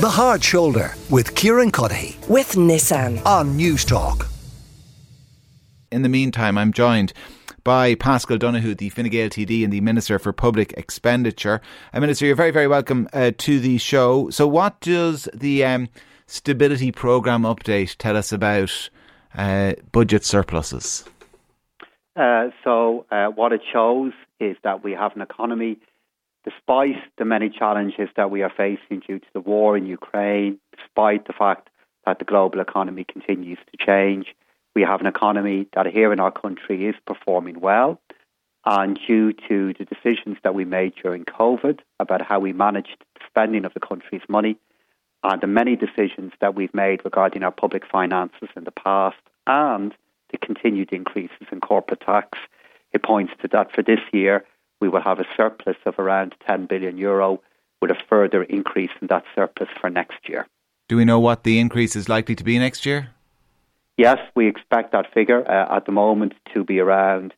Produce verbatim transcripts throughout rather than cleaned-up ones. The Hard Shoulder with Kieran Cuddihy. With Nissan. On News Talk. In the meantime, I'm joined by Paschal Donohoe, the Fine Gael T D and the Minister for Public Expenditure. Uh, Minister, you're very, very welcome uh, to the show. So what does the um, Stability Programme update tell us about uh, budget surpluses? Uh, so uh, what it shows is that we have an economy, despite the many challenges that we are facing due to the war in Ukraine, despite the fact that the global economy continues to change, we have an economy that here in our country is performing well. And due to the decisions that we made during COVID about how we managed the spending of the country's money and the many decisions that we've made regarding our public finances in the past and the continued increases in corporate tax, it points to that for this year we will have a surplus of around ten billion euro with a further increase in that surplus for next year. Do we know what the increase is likely to be next year? Yes, we expect that figure uh, at the moment to be around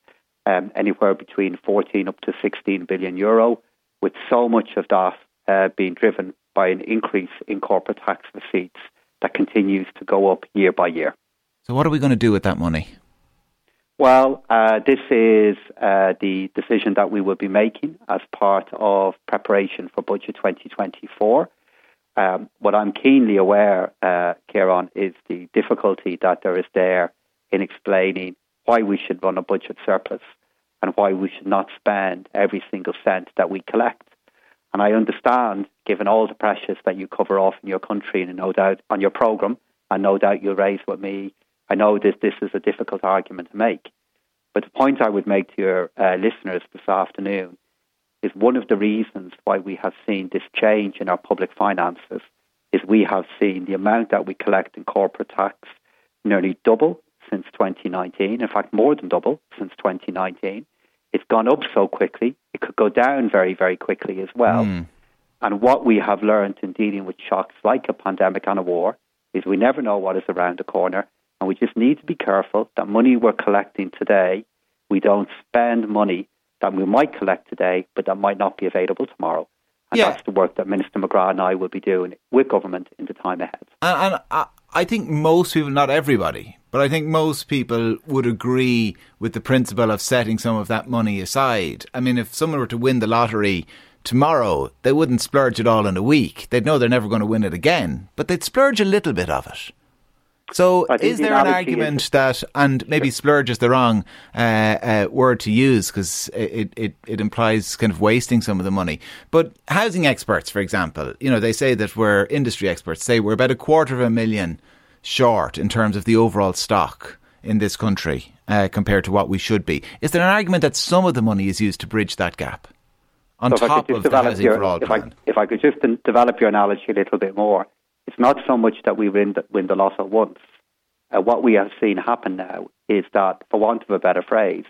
um, anywhere between fourteen up to sixteen billion euro, with so much of that uh, being driven by an increase in corporate tax receipts that continues to go up year by year. So what are we going to do with that money? Well, uh, this is uh, the decision that we will be making as part of preparation for Budget twenty twenty-four. Um, what I'm keenly aware, uh, Ciarán, is the difficulty that there is there in explaining why we should run a budget surplus and why we should not spend every single cent that we collect. And I understand, given all the pressures that you cover off in your country and no doubt on your programme, and no doubt you'll raise with me, I know that this is a difficult argument to make, but the point I would make to your uh, listeners this afternoon is one of the reasons why we have seen this change in our public finances is we have seen the amount that we collect in corporate tax nearly double since twenty nineteen. In fact, more than double since twenty nineteen. It's gone up so quickly. It could go down very, very quickly as well. Mm. And what we have learned in dealing with shocks like a pandemic and a war is we never know what is around the corner. And we just need to be careful that money we're collecting today, we don't spend money that we might collect today, but that might not be available tomorrow. And yeah. That's the work that Minister McGrath and I will be doing with government in the time ahead. And, and I, I think most people, not everybody, but I think most people would agree with the principle of setting some of that money aside. I mean, if someone were to win the lottery tomorrow, they wouldn't splurge it all in a week. They'd know they're never going to win it again, but they'd splurge a little bit of it. So is there an argument that, and maybe splurge is the wrong uh, uh, word to use because it, it, it implies kind of wasting some of the money. But housing experts, for example, you know, they say that we're industry experts, say we're about a quarter of a million short in terms of the overall stock in this country uh, compared to what we should be. Is there an argument that some of the money is used to bridge that gap on so top of the housing your, for all if plan? I, if I could just develop your analogy a little bit more. It's not so much that we win the, win the lot at once. Uh, what we have seen happen now is that, for want of a better phrase,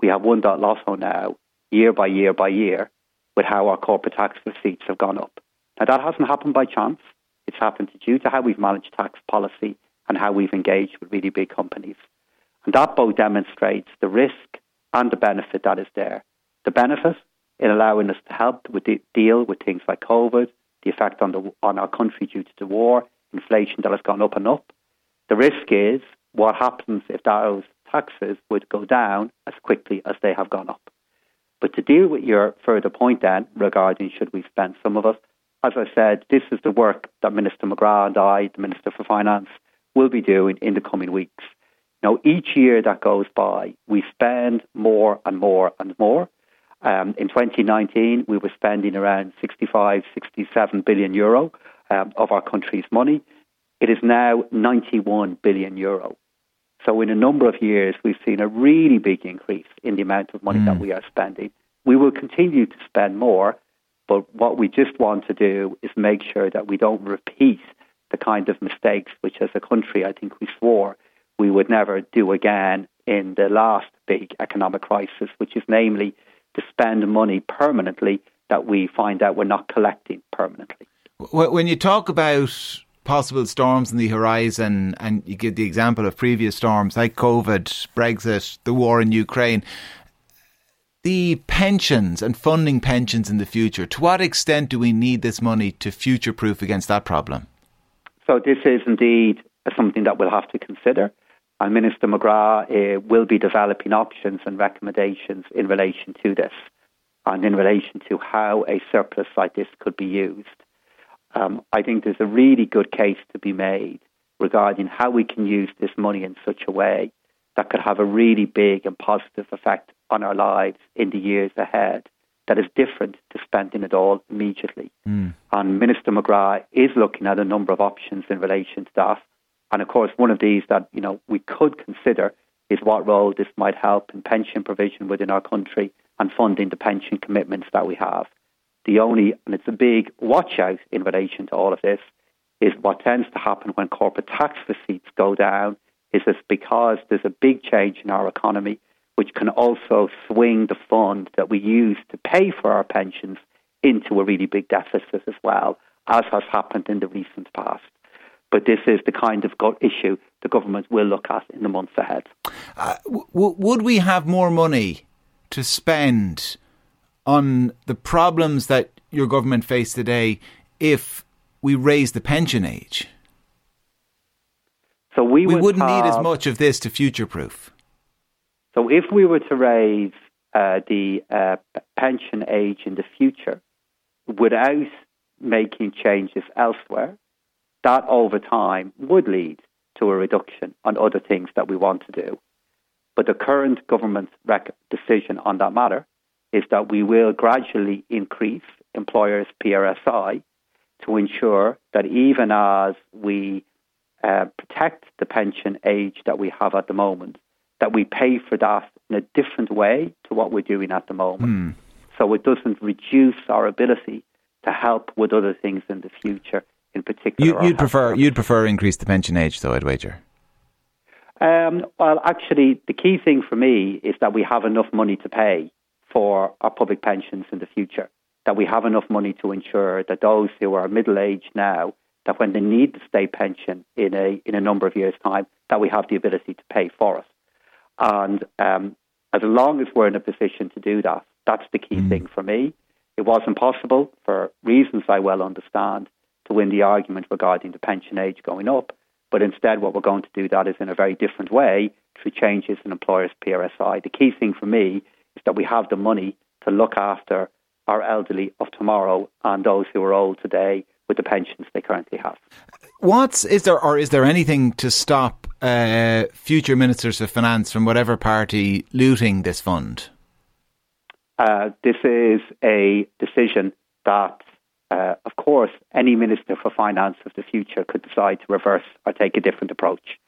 we have won that lotto now year by year by year with how our corporate tax receipts have gone up. Now, that hasn't happened by chance. It's happened due to how we've managed tax policy and how we've engaged with really big companies. And that both demonstrates the risk and the benefit that is there. The benefit in allowing us to help with the, deal with things like COVID, the effect on the on our country due to the war, inflation that has gone up and up. The risk is what happens if those taxes would go down as quickly as they have gone up. But to deal with your further point then regarding should we spend some of it, as I said, this is the work that Minister McGrath and I, the Minister for Finance, will be doing in the coming weeks. Now, each year that goes by, we spend more and more and more. Um, in twenty nineteen, we were spending around sixty-five, sixty-seven billion euro um, of our country's money. It is now ninety-one billion euro. So in a number of years, we've seen a really big increase in the amount of money mm. that we are spending. We will continue to spend more, but what we just want to do is make sure that we don't repeat the kind of mistakes which as a country, I think we swore we would never do again in the last big economic crisis, which is namely to spend money permanently that we find out we're not collecting permanently. When you talk about possible storms on the horizon, and you give the example of previous storms like COVID, Brexit, the war in Ukraine, the pensions and funding pensions in the future, to what extent do we need this money to future-proof against that problem? So this is indeed something that we'll have to consider. And Minister McGrath uh, will be developing options and recommendations in relation to this and in relation to how a surplus like this could be used. Um, I think there's a really good case to be made regarding how we can use this money in such a way that could have a really big and positive effect on our lives in the years ahead that is different to spending it all immediately. Mm. And Minister McGrath is looking at a number of options in relation to that. And of course, one of these that, you know, we could consider is what role this might help in pension provision within our country and funding the pension commitments that we have. The only, and it's a big watch out in relation to all of this, is what tends to happen when corporate tax receipts go down is it's because there's a big change in our economy, which can also swing the fund that we use to pay for our pensions into a really big deficit as well, as has happened in the recent past. But this is the kind of go- issue the government will look at in the months ahead. Uh, w- would we have more money to spend on the problems that your government face today if we raise the pension age? So we, we would wouldn't have, need as much of this to future-proof. So if we were to raise uh, the uh, pension age in the future without making changes elsewhere, that over time would lead to a reduction on other things that we want to do. But the current government's rec- decision on that matter is that we will gradually increase employers' P R S I to ensure that even as we uh, protect the pension age that we have at the moment, that we pay for that in a different way to what we're doing at the moment. Mm. So it doesn't reduce our ability to help with other things in the future. In particular, you, you'd prefer you'd prefer increase the pension age, though, I'd wager. Um, well, actually, the key thing for me is that we have enough money to pay for our public pensions in the future. That we have enough money to ensure that those who are middle aged now, that when they need the state pension in a in a number of years' time, that we have the ability to pay for it. And um, as long as we're in a position to do that, that's the key mm. thing for me. It wasn't possible for reasons I well understand, to win the argument regarding the pension age going up. But instead, what we're going to do that is in a very different way through changes in employers' P R S I. The key thing for me is that we have the money to look after our elderly of tomorrow and those who are old today with the pensions they currently have. What's, is there, or is there anything to stop uh, future ministers of finance from whatever party looting this fund? Uh, this is a decision that Uh, of course, any Minister for Finance of the future could decide to reverse or take a different approach.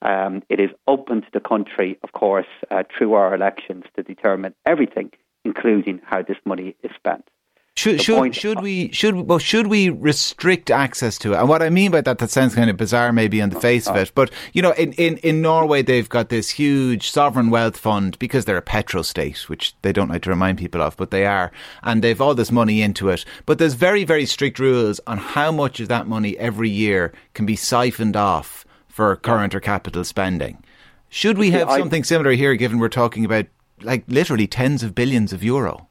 Um, it is open to the country, of course, uh, through our elections to determine everything, including how this money is spent. Should should, should we should well should we restrict access to it? And what I mean by that, that sounds kind of bizarre, maybe on the face of it. But you know, in, in, in Norway, they've got this huge sovereign wealth fund because they're a petrostate, which they don't like to remind people of, but they are, and they've all this money into it. But there's very very strict rules on how much of that money every year can be siphoned off for current or capital spending. Should we have yeah, I, something similar here, given we're talking about like literally tens of billions of euro?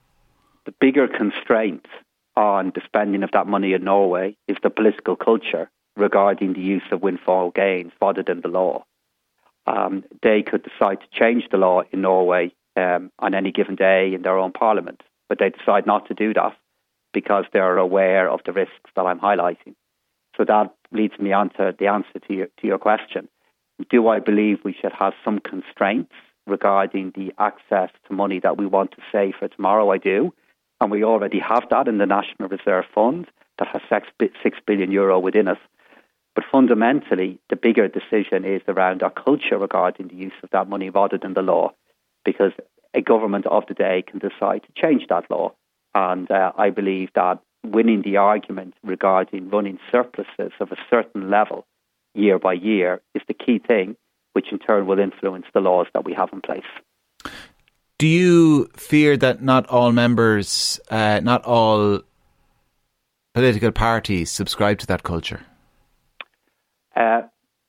The bigger constraint on the spending of that money in Norway is the political culture regarding the use of windfall gains rather than the law. Um, they could decide to change the law in Norway um, on any given day in their own parliament, but they decide not to do that because they're aware of the risks that I'm highlighting. So that leads me on to the answer to your, to your question. Do I believe we should have some constraints regarding the access to money that we want to save for tomorrow? I do. And we already have that in the National Reserve Fund that has six billion euro Euro within it. But fundamentally, the bigger decision is around our culture regarding the use of that money rather than the law, because a government of the day can decide to change that law. And uh, I believe that winning the argument regarding running surpluses of a certain level year by year is the key thing, which in turn will influence the laws that we have in place. Do you fear that not all members, uh, not all political parties subscribe to that culture? Uh,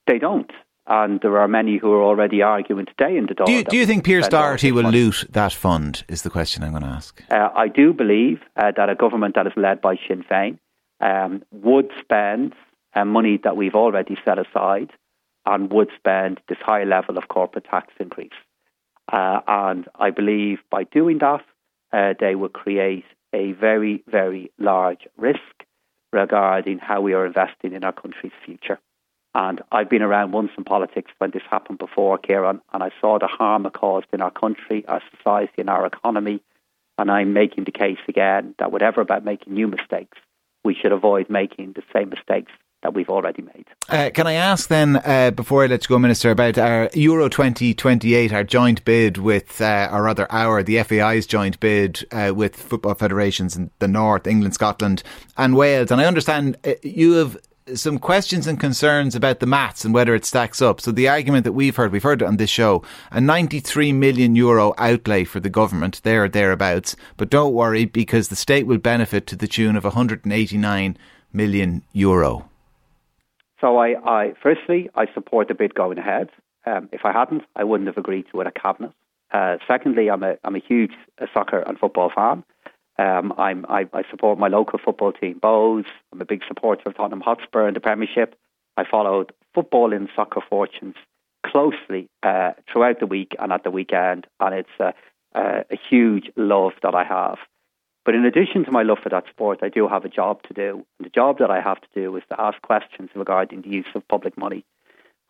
they don't. and there are many who are already arguing today in the Dáil. Do you, do you think Piers Doherty will loot that fund, is the question I'm going to ask. Uh, I do believe uh, that a government that is led by Sinn Féin um, would spend uh, money that we've already set aside and would spend this high level of corporate tax increase. Uh, and I believe by doing that, uh, they will create a very, very large risk regarding how we are investing in our country's future. And I've been around once in politics when this happened before, Ciarán, and I saw the harm it caused in our country, our society and our economy. And I'm making the case again that whatever about making new mistakes, we should avoid making the same mistakes that we've already made. Uh, can I ask then, uh, before I let you go, Minister, about our Euro twenty twenty-eight, our joint bid with, uh, or rather our, the F A I's joint bid uh, with football federations in the North, England, Scotland and Wales. And I understand uh, you have some questions and concerns about the maths and whether it stacks up. So the argument that we've heard, we've heard it on this show, a ninety-three million euro outlay for the government, there or thereabouts. But don't worry, because the state will benefit to the tune of one hundred eighty-nine million euro. So I, I, firstly, I support the bid going ahead. Um, if I hadn't, I wouldn't have agreed to it at Cabinet. Uh, secondly, I'm a I'm a huge soccer and football fan. Um, I'm, I, I support my local football team, Bowes. I'm a big supporter of Tottenham Hotspur and the Premiership. I followed football and soccer fortunes closely uh, throughout the week and at the weekend, and it's a, a, a huge love that I have. But in addition to my love for that sport, I do have a job to do. And the job that I have to do is to ask questions regarding the use of public money.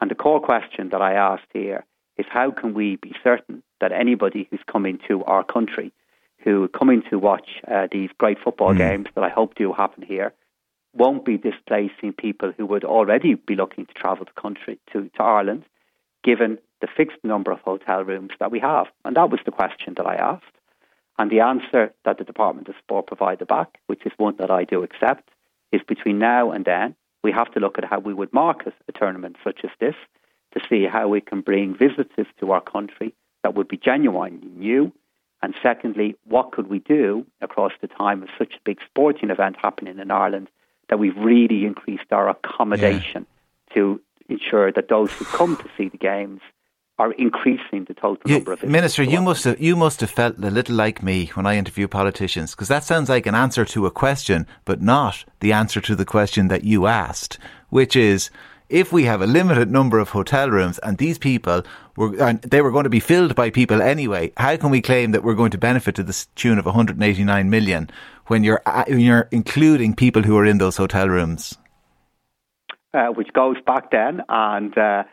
And the core question that I asked here is how can we be certain that anybody who's coming to our country, who coming to watch uh, these great football mm. games that I hope do happen here, won't be displacing people who would already be looking to travel the country to, to Ireland, given the fixed number of hotel rooms that we have. And that was the question that I asked. And the answer that the Department of Sport provided back, which is one that I do accept, is between now and then, we have to look at how we would market a tournament such as this to see how we can bring visitors to our country that would be genuinely new. And secondly, what could we do across the time of such a big sporting event happening in Ireland that we've really increased our accommodation yeah. to ensure that those who come to see the games are increasing the total you, number of... Minister, you must, have, you must have felt a little like me when I interview politicians, because that sounds like an answer to a question, but not the answer to the question that you asked, which is, if we have a limited number of hotel rooms and these people, were and they were going to be filled by people anyway, how can we claim that we're going to benefit to the tune of one hundred eighty-nine million when you're, when you're including people who are in those hotel rooms? Uh, which goes back then and... Uh,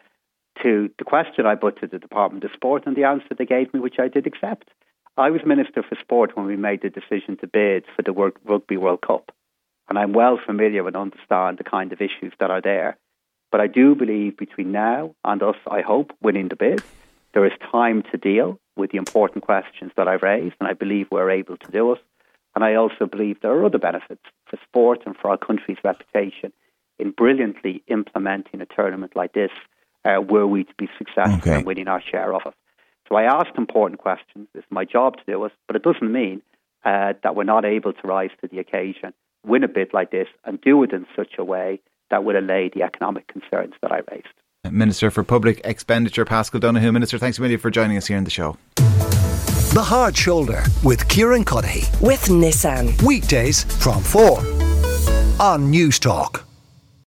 to the question I put to the Department of Sport and the answer they gave me, which I did accept. I was Minister for Sport when we made the decision to bid for the World Rugby World Cup, and I'm well familiar and understand the kind of issues that are there. But I do believe between now and us, I hope, winning the bid, there is time to deal with the important questions that I've raised, and I believe we're able to do it. And I also believe there are other benefits for sport and for our country's reputation in brilliantly implementing a tournament like this, Uh, were we to be successful okay. in winning our share of it. So I asked important questions. It's my job to do it, but it doesn't mean uh, that we're not able to rise to the occasion, win a bid like this, and do it in such a way that would allay the economic concerns that I raised. Minister for Public Expenditure, Paschal Donohoe. Minister, thanks a million for joining us here in the show. The Hard Shoulder with Ciarán Cuddihy. With Nissan. Weekdays from four on News Talk.